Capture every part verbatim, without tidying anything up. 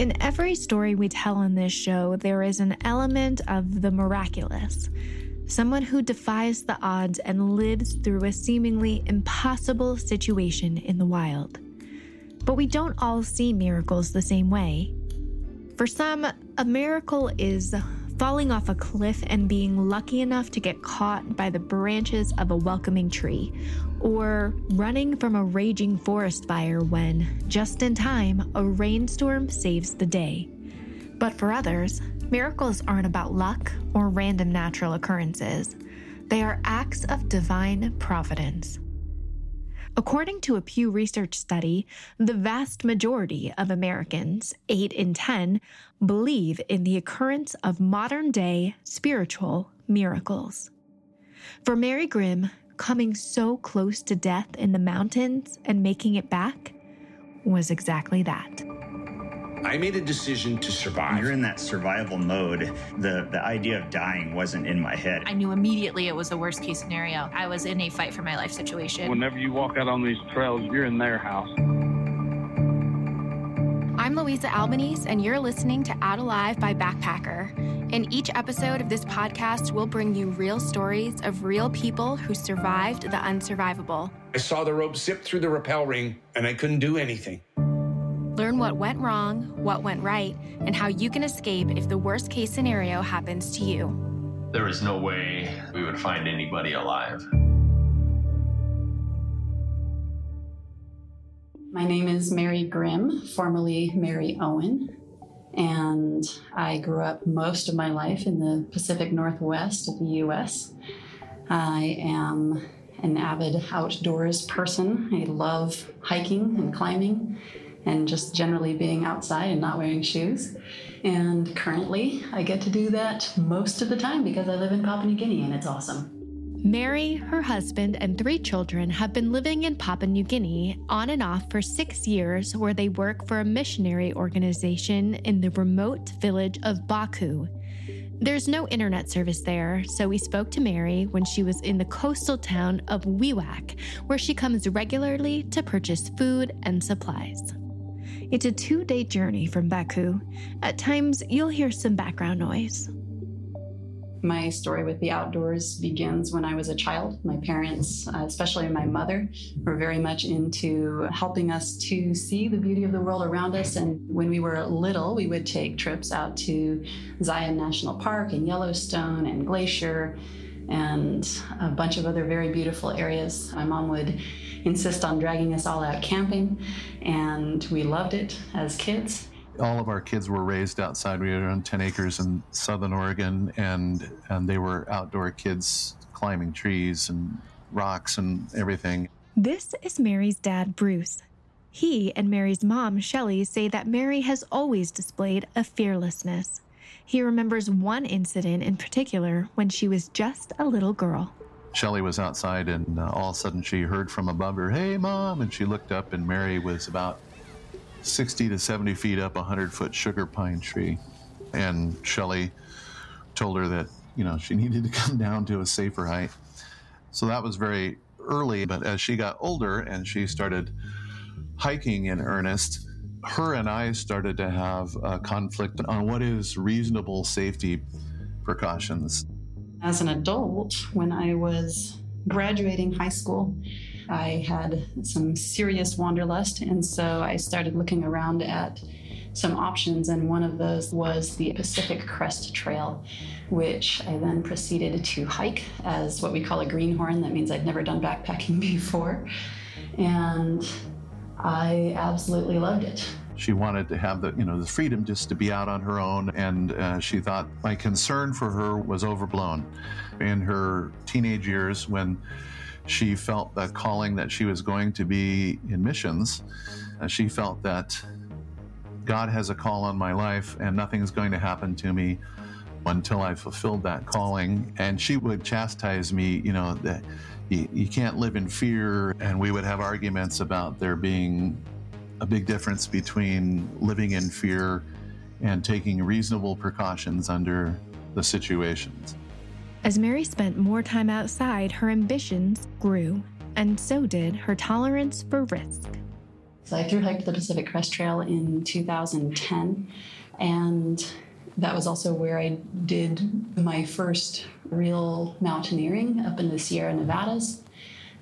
In every story we tell on this show, there is an element of the miraculous. Someone who defies the odds and lives through a seemingly impossible situation in the wild. But we don't all see miracles the same way. For some, a miracle is falling off a cliff and being lucky enough to get caught by the branches of a welcoming tree, or running from a raging forest fire when, just in time, a rainstorm saves the day. But for others, miracles aren't about luck or random natural occurrences. They are acts of divine providence. According to a Pew Research study, the vast majority of Americans, eight in ten, believe in the occurrence of modern-day spiritual miracles. For Mary Grimm, coming so close to death in the mountains and making it back was exactly that. I made a decision to survive. You're in that survival mode. The the idea of dying wasn't in my head. I knew immediately it was the worst case scenario. I was in a fight for my life situation. Whenever you walk out on these trails, you're in their house. I'm Louisa Albanese, and you're listening to Out Alive by Backpacker. In each episode of this podcast, we'll bring you real stories of real people who survived the unsurvivable. I saw the rope zip through the rappel ring, and I couldn't do anything. Learn what went wrong, what went right, and how you can escape if the worst-case scenario happens to you. There is no way we would find anybody alive. My name is Mary Grimm, formerly Mary Owen, and I grew up most of my life in the Pacific Northwest of the U S. I am an avid outdoors person. I love hiking and climbing, and just generally being outside and not wearing shoes. And currently, I get to do that most of the time because I live in Papua New Guinea, and it's awesome. Mary, her husband, and three children have been living in Papua New Guinea on and off for six years, where they work for a missionary organization in the remote village of Baku. There's no internet service there, so we spoke to Mary when she was in the coastal town of Wewak, where she comes regularly to purchase food and supplies. It's a two-day journey from Baku. At times, you'll hear some background noise. My story with the outdoors begins when I was a child. My parents, especially my mother, were very much into helping us to see the beauty of the world around us. And when we were little, we would take trips out to Zion National Park and Yellowstone and Glacier and a bunch of other very beautiful areas. My mom would insist on dragging us all out camping, and we loved it as kids. All of our kids were raised outside. We had around ten acres in southern Oregon, and and they were outdoor kids climbing trees and rocks and everything. This is Mary's dad, Bruce. He and Mary's mom, Shelley, say that Mary has always displayed a fearlessness. He remembers one incident in particular when she was just a little girl. Shelley was outside, and uh, all of a sudden she heard from above her, "Hey, Mom!" And she looked up, and Mary was about sixty to seventy feet up a hundred-foot sugar pine tree. And Shelley told her that, you know, she needed to come down to a safer height. So that was very early, but as she got older and she started hiking in earnest, her and I started to have a conflict on what is reasonable safety precautions. As an adult, when I was graduating high school, I had some serious wanderlust, and so I started looking around at some options, and one of those was the Pacific Crest Trail, which I then proceeded to hike as what we call a greenhorn. That means I'd never done backpacking before, and I absolutely loved it. She wanted to have the, you know, the freedom just to be out on her own, and uh, she thought my concern for her was overblown. In her teenage years, when she felt the calling that she was going to be in missions, uh, she felt that God has a call on my life and nothing's going to happen to me until I fulfilled that calling. And she would chastise me, you know, that you, you can't live in fear, and we would have arguments about there being a big difference between living in fear and taking reasonable precautions under the situations. As Mary spent more time outside, her ambitions grew, and so did her tolerance for risk. So I thru hiked the Pacific Crest Trail in two thousand ten, and that was also where I did my first real mountaineering up in the Sierra Nevadas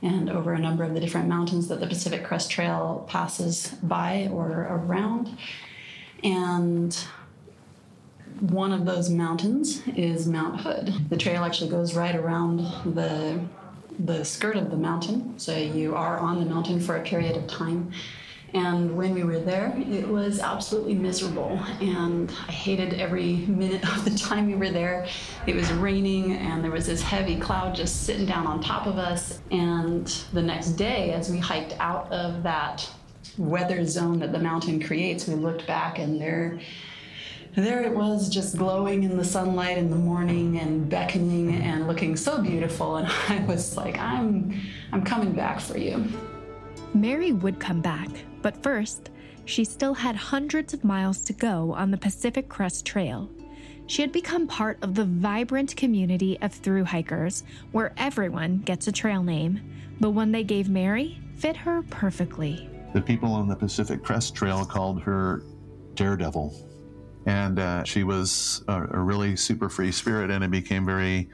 and over a number of the different mountains that the Pacific Crest Trail passes by or around. And one of those mountains is Mount Hood. The trail actually goes right around the, the skirt of the mountain, so you are on the mountain for a period of time. And when we were there, it was absolutely miserable, and I hated every minute of the time we were there. It was raining, and there was this heavy cloud just sitting down on top of us. And the next day, as we hiked out of that weather zone that the mountain creates, we looked back, and there, there it was, just glowing in the sunlight in the morning and beckoning and looking so beautiful. And I was like, I'm, I'm coming back for you. Mary would come back, but first, she still had hundreds of miles to go on the Pacific Crest Trail. She had become part of the vibrant community of thru-hikers, where everyone gets a trail name. The one they gave Mary fit her perfectly. The people on the Pacific Crest Trail called her Daredevil, and uh, she was a, a really super free spirit, and it became very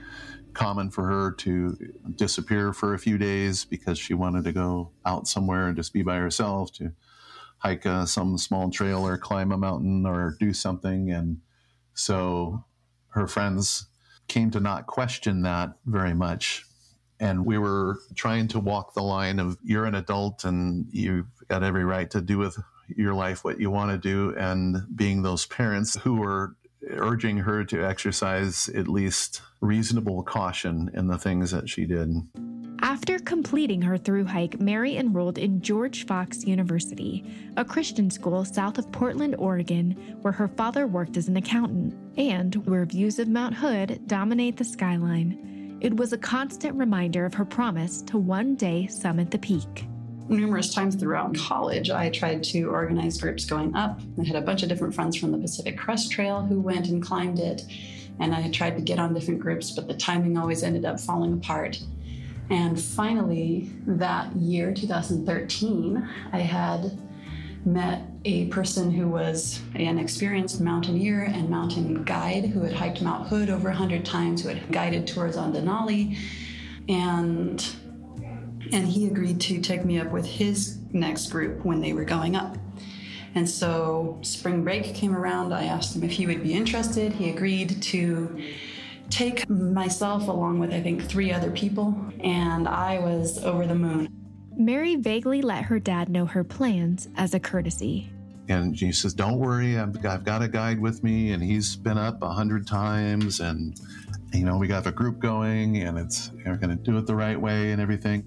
common for her to disappear for a few days because she wanted to go out somewhere and just be by herself, to hike uh, some small trail or climb a mountain or do something. And so her friends came to not question that very much. And we were trying to walk the line of, you're an adult and you've got every right to do with your life what you want to do, and being those parents who were urging her to exercise at least reasonable caution in the things that she did. After completing her thru-hike, Mary enrolled in George Fox University, a Christian school south of Portland, Oregon, where her father worked as an accountant, and where views of Mount Hood dominate the skyline. It was a constant reminder of her promise to one day summit the peak. Numerous times throughout college, I tried to organize groups going up. I had a bunch of different friends from the Pacific Crest Trail who went and climbed it, and I had tried to get on different groups, but the timing always ended up falling apart. And finally, that year, two thousand thirteen, I had met a person who was an experienced mountaineer and mountain guide who had hiked Mount Hood over one hundred times, who had guided tours on Denali, and And he agreed to take me up with his next group when they were going up. And so spring break came around. I asked him if he would be interested. He agreed to take myself along with, I think, three other people. And I was over the moon. Mary vaguely let her dad know her plans as a courtesy. And she says, don't worry, I've, I've got a guide with me, and he's been up a hundred times. And, you know, we got a group going, and it's we're going to do it the right way and everything.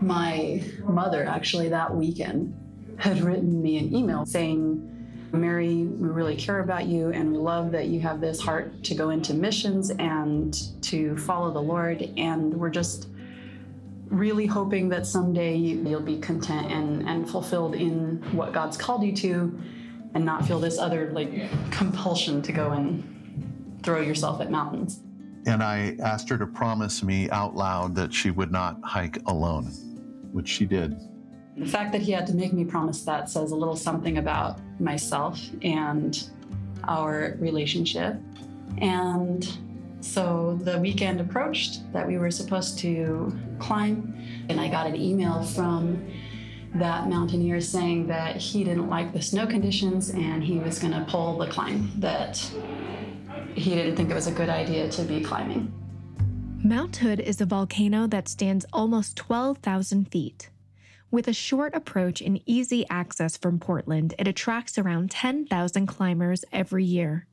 My mother, actually, that weekend had written me an email saying, Mary, we really care about you, and we love that you have this heart to go into missions and to follow the Lord, and we're just really hoping that someday you'll be content and, and fulfilled in what God's called you to, and not feel this other, like, compulsion to go and throw yourself at mountains. And I asked her to promise me out loud that she would not hike alone, which she did. The fact that he had to make me promise that says a little something about myself and our relationship. And so the weekend approached that we were supposed to climb, and I got an email from that mountaineer saying that he didn't like the snow conditions and he was going to pull the climb, that he didn't think it was a good idea to be climbing. Mount Hood is a volcano that stands almost twelve thousand feet. With a short approach and easy access from Portland, it attracts around ten thousand climbers every year.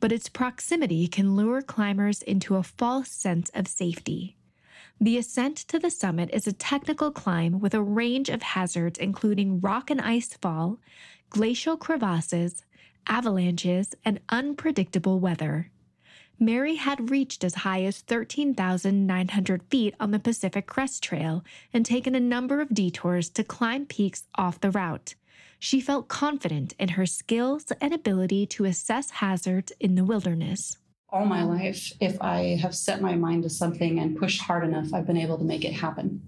But its proximity can lure climbers into a false sense of safety. The ascent to the summit is a technical climb with a range of hazards, including rock and ice fall, glacial crevasses, avalanches, and unpredictable weather. Mary had reached as high as thirteen thousand nine hundred feet on the Pacific Crest Trail and taken a number of detours to climb peaks off the route. She felt confident in her skills and ability to assess hazards in the wilderness. All my life, if I have set my mind to something and pushed hard enough, I've been able to make it happen.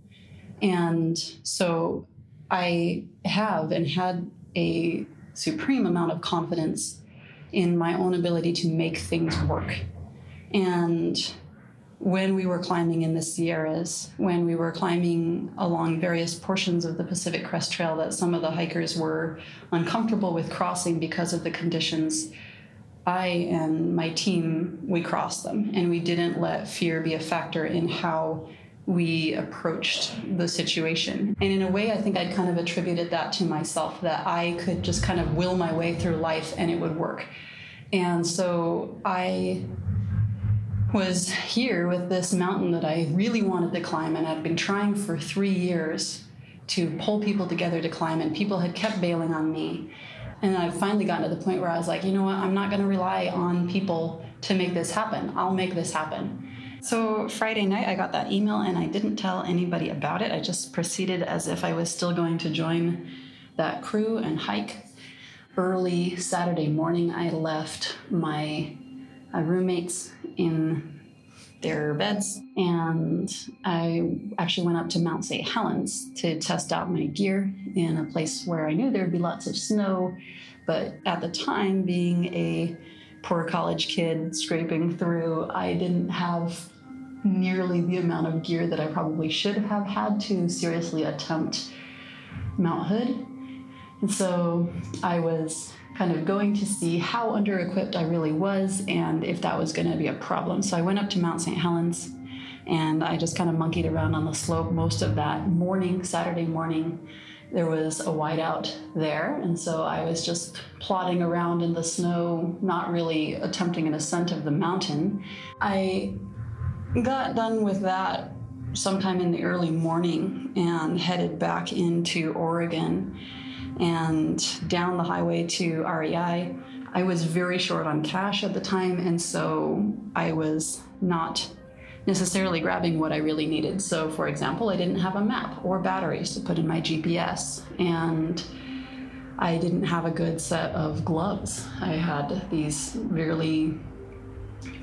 And so I have and had a supreme amount of confidence in my own ability to make things work. And when we were climbing in the Sierras, when we were climbing along various portions of the Pacific Crest Trail that some of the hikers were uncomfortable with crossing because of the conditions, I and my team, we crossed them, and we didn't let fear be a factor in how we approached the situation. And in a way, I think I'd kind of attributed that to myself, that I could just kind of will my way through life and it would work. And so I was here with this mountain that I really wanted to climb, and I'd been trying for three years to pull people together to climb, and people had kept bailing on me. And I've finally gotten to the point where I was like, you know what, I'm not going to rely on people to make this happen. I'll make this happen. So Friday night, I got that email, and I didn't tell anybody about it. I just proceeded as if I was still going to join that crew and hike. Early Saturday morning, I left my uh, roommates in their beds, and I actually went up to Mount Saint Helens to test out my gear in a place where I knew there'd be lots of snow. But at the time, being a poor college kid scraping through, I didn't have nearly the amount of gear that I probably should have had to seriously attempt Mount Hood. And so I was kind of going to see how under-equipped I really was and if that was going to be a problem. So I went up to Mount Saint Helens, and I just kind of monkeyed around on the slope most of that morning. Saturday morning, there was a whiteout there, and so I was just plodding around in the snow, not really attempting an ascent of the mountain. I got done with that sometime in the early morning and headed back into Oregon. And down the highway to R E I, I was very short on cash at the time, and so I was not necessarily grabbing what I really needed. So, for example, I didn't have a map or batteries to put in my G P S, and I didn't have a good set of gloves. I had these really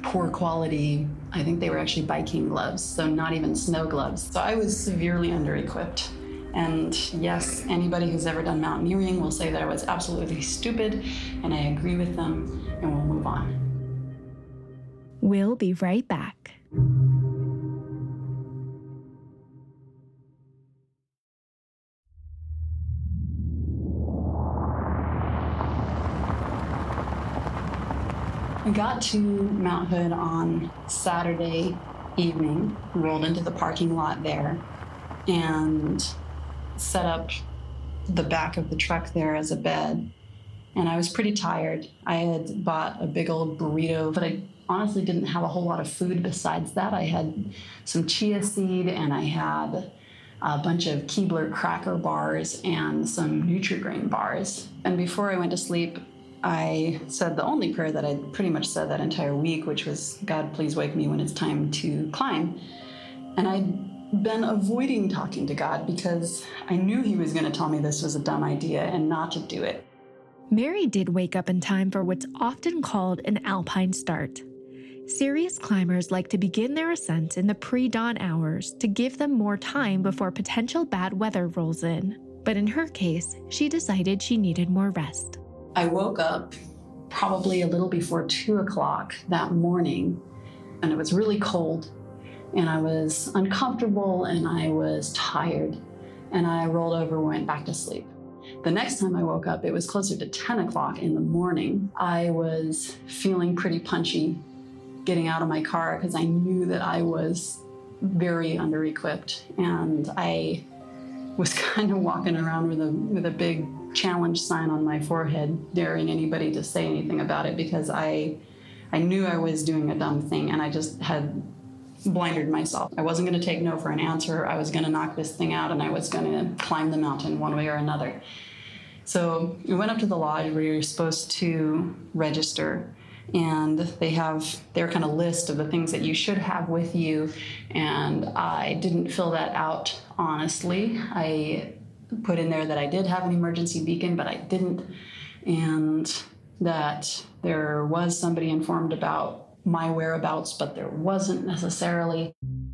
poor quality, I think they were actually biking gloves, so not even snow gloves. So I was severely under-equipped. And yes, anybody who's ever done mountaineering will say that I was absolutely stupid, and I agree with them, and we'll move on. We'll be right back. We got to Mount Hood on Saturday evening, rolled into the parking lot there, and set up the back of the truck there as a bed. And I was pretty tired. I had bought a big old burrito, but I honestly didn't have a whole lot of food besides that. I had some chia seed, and I had a bunch of Keebler cracker bars and some Nutri-Grain bars. And before I went to sleep, I said the only prayer that I pretty much said that entire week, which was, God, please wake me when it's time to climb. And I been avoiding talking to God because I knew he was going to tell me this was a dumb idea and not to do it. Mary did wake up in time for what's often called an alpine start. Serious climbers like to begin their ascent in the pre-dawn hours to give them more time before potential bad weather rolls in. But in her case, she decided she needed more rest. I woke up probably a little before two o'clock that morning, and it was really cold. And I was uncomfortable, and I was tired, and I rolled over and went back to sleep. The next time I woke up, it was closer to ten o'clock in the morning. I was feeling pretty punchy getting out of my car because I knew that I was very under-equipped, and I was kind of walking around with a, with a big challenge sign on my forehead, daring anybody to say anything about it, because I, I knew I was doing a dumb thing, and I just had blinded myself. I wasn't going to take no for an answer. I was going to knock this thing out, and I was going to climb the mountain one way or another. So we went up to the lodge where you're supposed to register, and they have their kind of list of the things that you should have with you, and I didn't fill that out honestly. I put in there that I did have an emergency beacon, but I didn't, and that there was somebody informed about my whereabouts, but there wasn't necessarily.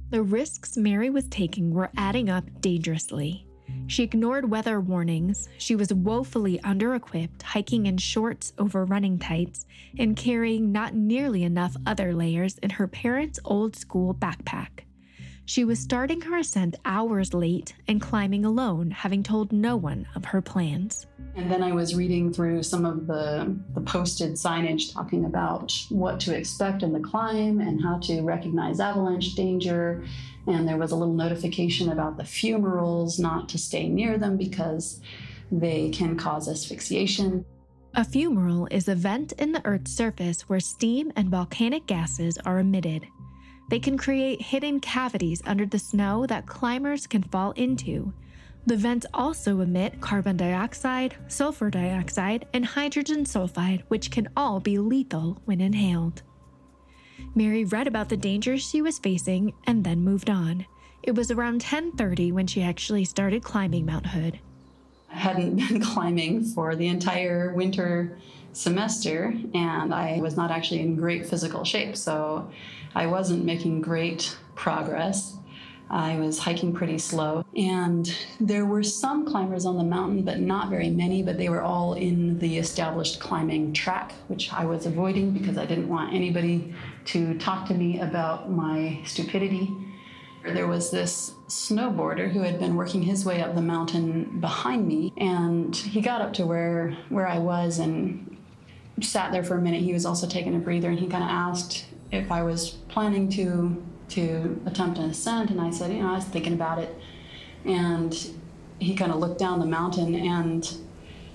The risks Mary was taking were adding up dangerously. She ignored weather warnings, she was woefully under-equipped, hiking in shorts over running tights, and carrying not nearly enough other layers in her parents' old-school backpack. She was starting her ascent hours late and climbing alone, having told no one of her plans. And then I was reading through some of the, the posted signage talking about what to expect in the climb and how to recognize avalanche danger. And there was a little notification about the fumaroles, not to stay near them because they can cause asphyxiation. A fumarole is a vent in the Earth's surface where steam and volcanic gases are emitted. They can create hidden cavities under the snow that climbers can fall into. The vents also emit carbon dioxide, sulfur dioxide, and hydrogen sulfide, which can all be lethal when inhaled. Mary read about the dangers she was facing and then moved on. It was around ten thirty when she actually started climbing Mount Hood. I hadn't been climbing for the entire winter semester, and I was not actually in great physical shape, so I wasn't making great progress. I was hiking pretty slow, and there were some climbers on the mountain, but not very many, but they were all in the established climbing track, which I was avoiding because I didn't want anybody to talk to me about my stupidity. There was this snowboarder who had been working his way up the mountain behind me, and he got up to where, where I was and sat there for a minute. He was also taking a breather, and he kind of asked if I was planning to to attempt an ascent, and I said, you know, I was thinking about it. And he kind of looked down the mountain, and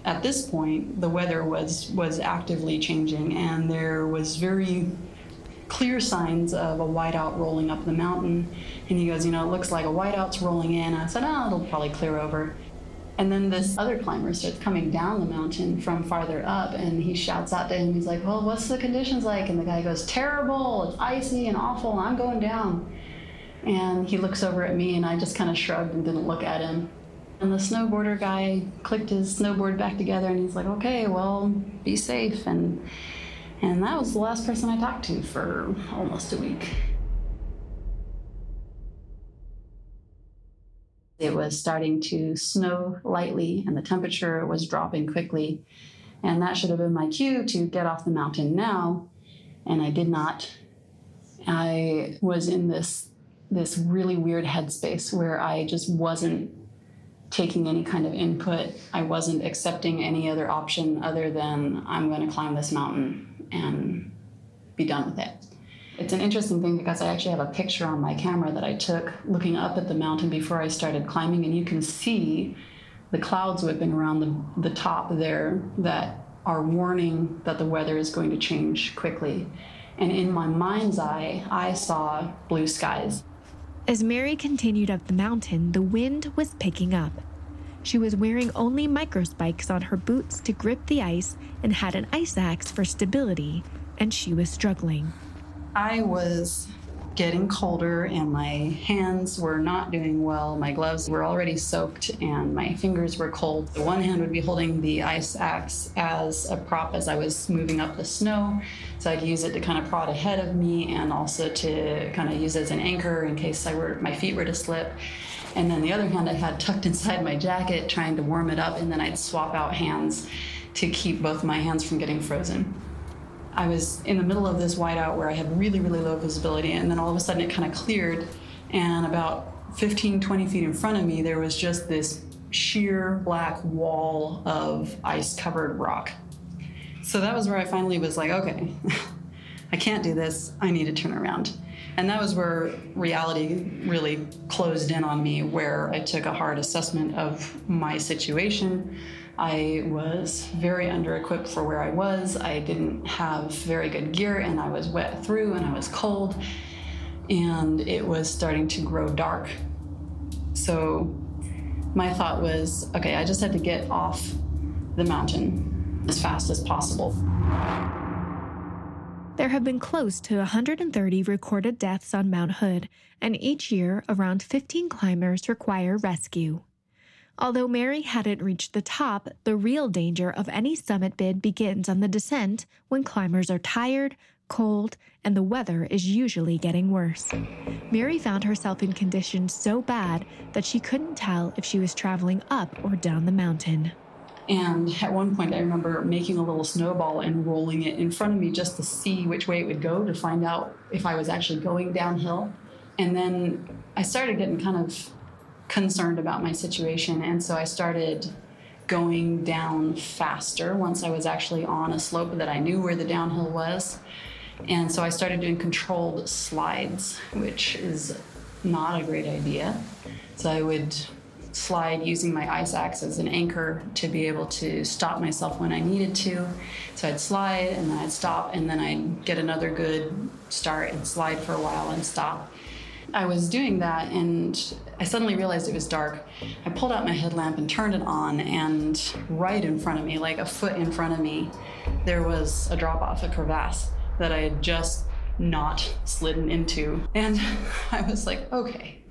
at this point, the weather was, was actively changing, and there was very clear signs of a whiteout rolling up the mountain. And he goes, you know, it looks like a whiteout's rolling in. I said, oh, it'll probably clear over. And then this other climber starts coming down the mountain from farther up, and he shouts out to him, he's like, well, what's the conditions like? And the guy goes, terrible, it's icy and awful, and I'm going down. And he looks over at me, and I just kind of shrugged and didn't look at him. And the snowboarder guy clicked his snowboard back together, and he's like, okay, well, be safe. And And that was the last person I talked to for almost a week. It was starting to snow lightly, and the temperature was dropping quickly. And that should have been my cue to get off the mountain now, and I did not. I was in this, this really weird headspace where I just wasn't taking any kind of input. I wasn't accepting any other option other than I'm going to climb this mountain and be done with it. It's an interesting thing because I actually have a picture on my camera that I took looking up at the mountain before I started climbing, and you can see the clouds whipping around the, the top there that are warning that the weather is going to change quickly. And in my mind's eye, I saw blue skies. As Mary continued up the mountain, the wind was picking up. She was wearing only microspikes on her boots to grip the ice and had an ice axe for stability, and she was struggling. I was getting colder, and my hands were not doing well. My gloves were already soaked, and my fingers were cold. The one hand would be holding the ice axe as a prop as I was moving up the snow, so I'd use it to kind of prod ahead of me and also to kind of use it as an anchor in case I were, my feet were to slip. And then the other hand I had tucked inside my jacket, trying to warm it up, and then I'd swap out hands to keep both my hands from getting frozen. I was in the middle of this whiteout where I had really, really low visibility, and then all of a sudden it kind of cleared, and about fifteen, twenty feet in front of me, there was just this sheer black wall of ice-covered rock. So that was where I finally was like, okay, I can't do this, I need to turn around. And that was where reality really closed in on me, where I took a hard assessment of my situation. I was very under-equipped for where I was. I didn't have very good gear, and I was wet through, and I was cold, and it was starting to grow dark. So my thought was, okay, I just had to get off the mountain as fast as possible. There have been close to one hundred thirty recorded deaths on Mount Hood, and each year, around fifteen climbers require rescue. Although Mary hadn't reached the top, the real danger of any summit bid begins on the descent when climbers are tired, cold, and the weather is usually getting worse. Mary found herself in conditions so bad that she couldn't tell if she was traveling up or down the mountain. And at one point, I remember making a little snowball and rolling it in front of me just to see which way it would go to find out if I was actually going downhill. And then I started getting kind of concerned about my situation. And so I started going down faster once I was actually on a slope that I knew where the downhill was. And so I started doing controlled slides, which is not a great idea. So I would slide using my ice axe as an anchor to be able to stop myself when I needed to. So I'd slide and then I'd stop and then I'd get another good start and slide for a while and stop. I was doing that and I suddenly realized it was dark. I pulled out my headlamp and turned it on, and right in front of me, like a foot in front of me, there was a drop off, a crevasse that I had just not slidden into. And I was like, okay,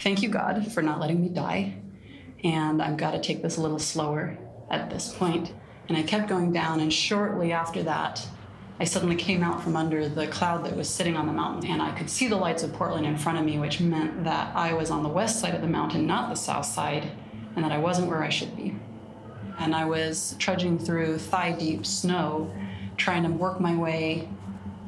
thank you, God, for not letting me die. And I've got to take this a little slower at this point. And I kept going down, and shortly after that, I suddenly came out from under the cloud that was sitting on the mountain, and I could see the lights of Portland in front of me, which meant that I was on the west side of the mountain, not the south side, and that I wasn't where I should be. And I was trudging through thigh-deep snow, trying to work my way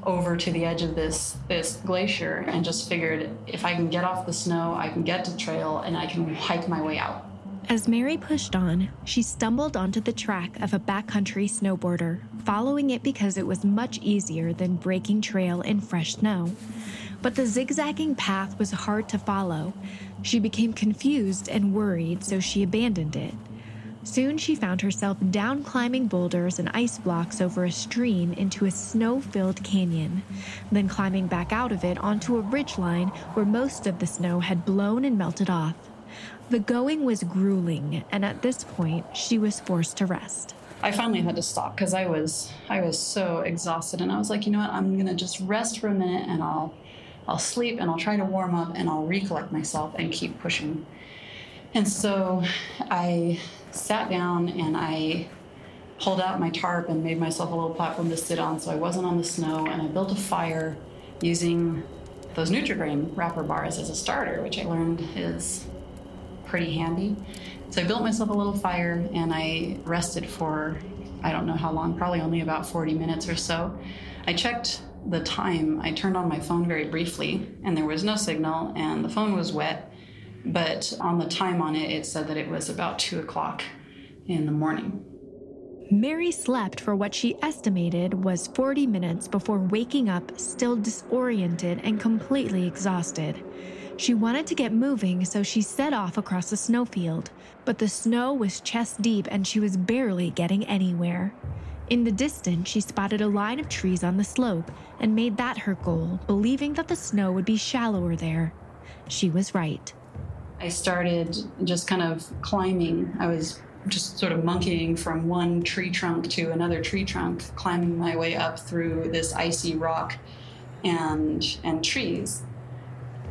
over to the edge of this this glacier, and just figured if I can get off the snow, I can get to trail and I can hike my way out. As Mary pushed on, she stumbled onto the track of a backcountry snowboarder, following it because it was much easier than breaking trail in fresh snow. But the zigzagging path was hard to follow. She became confused and worried, so she abandoned it. Soon she found herself down climbing boulders and ice blocks over a stream into a snow-filled canyon, then climbing back out of it onto a ridgeline where most of the snow had blown and melted off. The going was grueling, and at this point, she was forced to rest. I finally had to stop because I was I was so exhausted, and I was like, you know what, I'm going to just rest for a minute, and I'll I'll sleep, and I'll try to warm up, and I'll recollect myself and keep pushing. And so I sat down and I pulled out my tarp and made myself a little platform to sit on so I wasn't on the snow, and I built a fire using those Nutri-Grain wrapper bars as a starter, which I learned is pretty handy. So I built myself a little fire and I rested for, I don't know how long, probably only about forty minutes or so. I checked the time. I turned on my phone very briefly, and there was no signal, and the phone was wet. But on the time on it, it said that it was about two o'clock in the morning. Mary slept for what she estimated was forty minutes before waking up, still disoriented and completely exhausted. She wanted to get moving, so she set off across the snowfield, but the snow was chest deep and she was barely getting anywhere. In the distance, she spotted a line of trees on the slope and made that her goal, believing that the snow would be shallower there. She was right. I started just kind of climbing. I was just sort of monkeying from one tree trunk to another tree trunk, climbing my way up through this icy rock and and trees.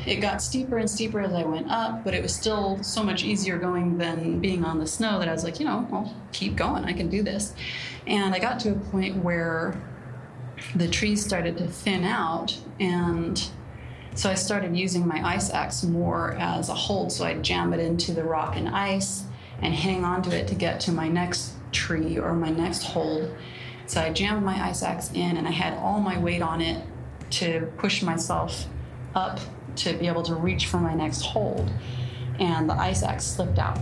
It got steeper and steeper as I went up, but it was still so much easier going than being on the snow that I was like, you know, I'll keep going. I can do this. And I got to a point where the trees started to thin out, and so I started using my ice axe more as a hold, so I'd jam it into the rock and ice and hang onto it to get to my next tree or my next hold. So I jammed my ice axe in, and I had all my weight on it to push myself up to be able to reach for my next hold, and the ice axe slipped out.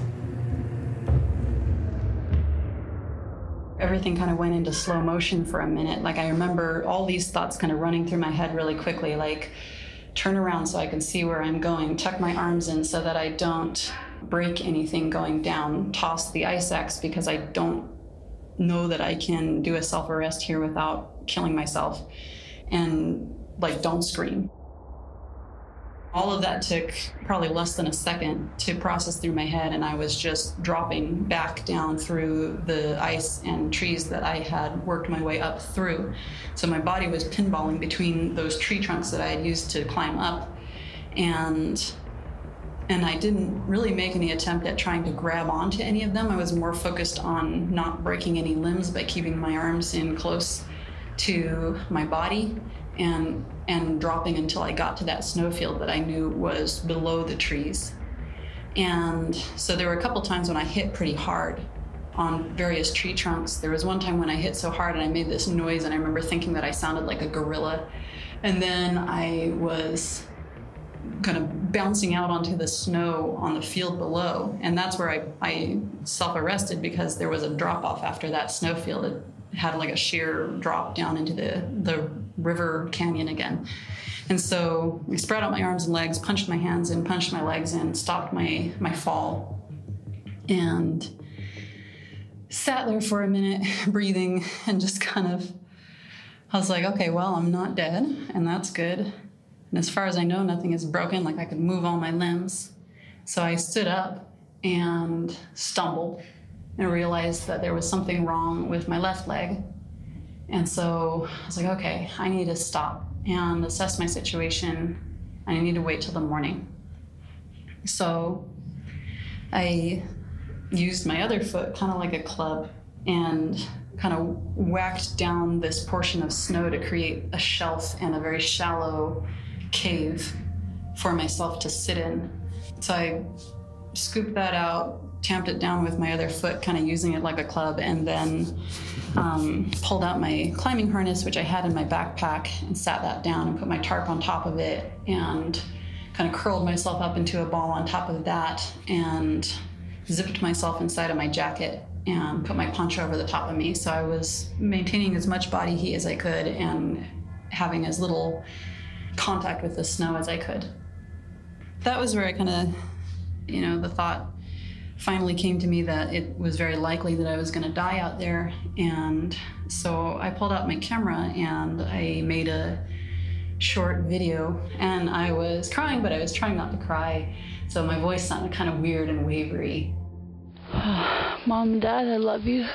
Everything kind of went into slow motion for a minute. Like, I remember all these thoughts kind of running through my head really quickly, like, turn around so I can see where I'm going, tuck my arms in so that I don't break anything going down, toss the ice axe because I don't know that I can do a self-arrest here without killing myself, and, like, don't scream. All of that took probably less than a second to process through my head, and I was just dropping back down through the ice and trees that I had worked my way up through. So my body was pinballing between those tree trunks that I had used to climb up, and and I didn't really make any attempt at trying to grab onto any of them. I was more focused on not breaking any limbs, but keeping my arms in close to my body and and dropping until I got to that snowfield that I knew was below the trees. And so there were a couple times when I hit pretty hard on various tree trunks. There was one time when I hit so hard and I made this noise, and I remember thinking that I sounded like a gorilla. And then I was kind of bouncing out onto the snow on the field below. And that's where I, I self-arrested, because there was a drop-off after that snowfield. It had like a sheer drop down into the, the river canyon again. And so I spread out my arms and legs, punched my hands in, punched my legs in, stopped my, my fall, and sat there for a minute breathing, and just kind of, I was like, okay, well, I'm not dead, and that's good. And as far as I know, nothing is broken. Like, I could move all my limbs. So I stood up and stumbled and realized that there was something wrong with my left leg. And so I was like, okay, I need to stop and assess my situation. I need to wait till the morning. So I used my other foot kind of like a club and kind of whacked down this portion of snow to create a shelf and a very shallow cave for myself to sit in. So I scooped that out, tamped it down with my other foot, kind of using it like a club, and then um, pulled out my climbing harness, which I had in my backpack, and sat that down and put my tarp on top of it and kind of curled myself up into a ball on top of that and zipped myself inside of my jacket and put my poncho over the top of me. So I was maintaining as much body heat as I could and having as little contact with the snow as I could. That was where I kind of, you know, the thought finally came to me that it was very likely that I was going to die out there. And so I pulled out my camera and I made a short video, and I was crying, but I was trying not to cry. So my voice sounded kind of weird and wavery. Mom and Dad, I love you,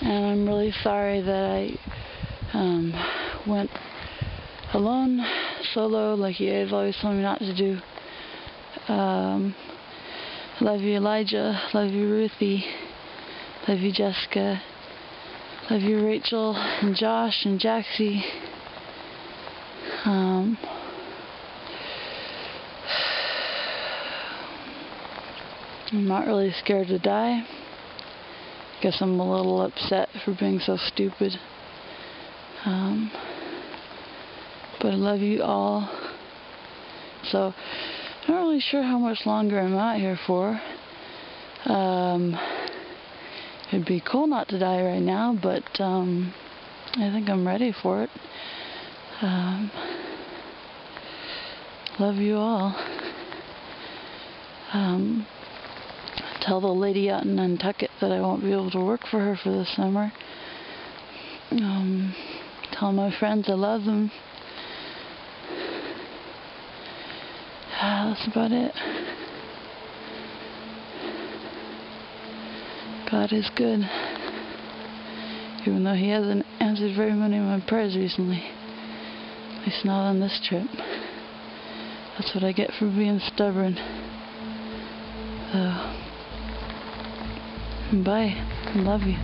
and I'm really sorry that I um, went alone, solo, like you guys always told me not to do. Um, love you, Elijah. Love you, Ruthie. Love you, Jessica. Love you, Rachel and Josh and Jaxie. Um, I'm not really scared to die. Guess I'm a little upset for being so stupid. Um, but I love you all. So, I'm not really sure how much longer I'm out here for. Um, it'd be cool not to die right now, but um, I think I'm ready for it. Um, love you all. Um... Tell the lady out in Nantucket that I won't be able to work for her for the summer. Um, tell my friends I love them. Ah, that's about it. God is good, even though He hasn't answered very many of my prayers recently. At least not on this trip. That's what I get for being stubborn. So. Bye. I love you.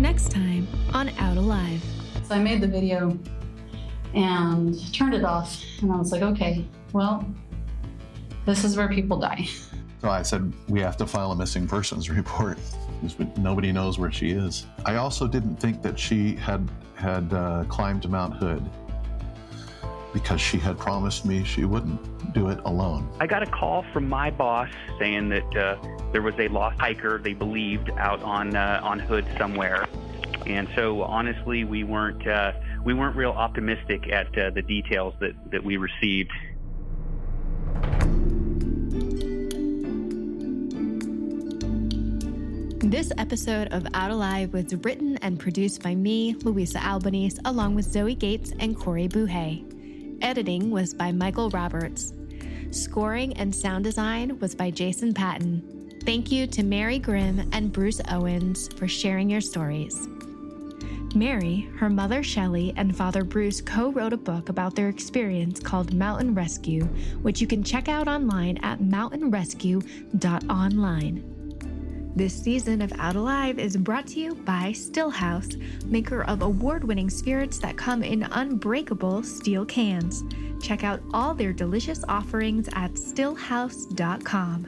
Next time on Out Alive. So I made the video and turned it off, and I was like, okay, well, this is where people die. So I said, we have to file a missing persons report. Nobody knows where she is. I also didn't think that she had, had uh, climbed Mount Hood, because she had promised me she wouldn't do it alone. I got a call from my boss saying that uh, there was a lost hiker they believed out on uh, on Hood somewhere, and so honestly we weren't uh, we weren't real optimistic at uh, the details that, that we received. This episode of Out Alive was written and produced by me, Louisa Albanese, along with Zoe Gates and Corey Buhay. Editing was by Michael Roberts. Scoring and sound design was by Jason Patton. Thank you to Mary Grimm and Bruce Owens for sharing your stories. Mary, her mother Shelley, and father Bruce co-wrote a book about their experience called Mountain Rescue, which you can check out online at mountain rescue dot online. This season of Out Alive is brought to you by Stillhouse, maker of award-winning spirits that come in unbreakable steel cans. Check out all their delicious offerings at stillhouse dot com.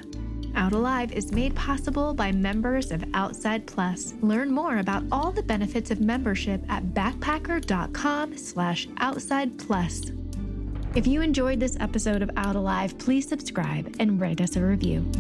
Out Alive is made possible by members of Outside Plus. Learn more about all the benefits of membership at backpacker dot com slash outside plus. If you enjoyed this episode of Out Alive, please subscribe and write us a review.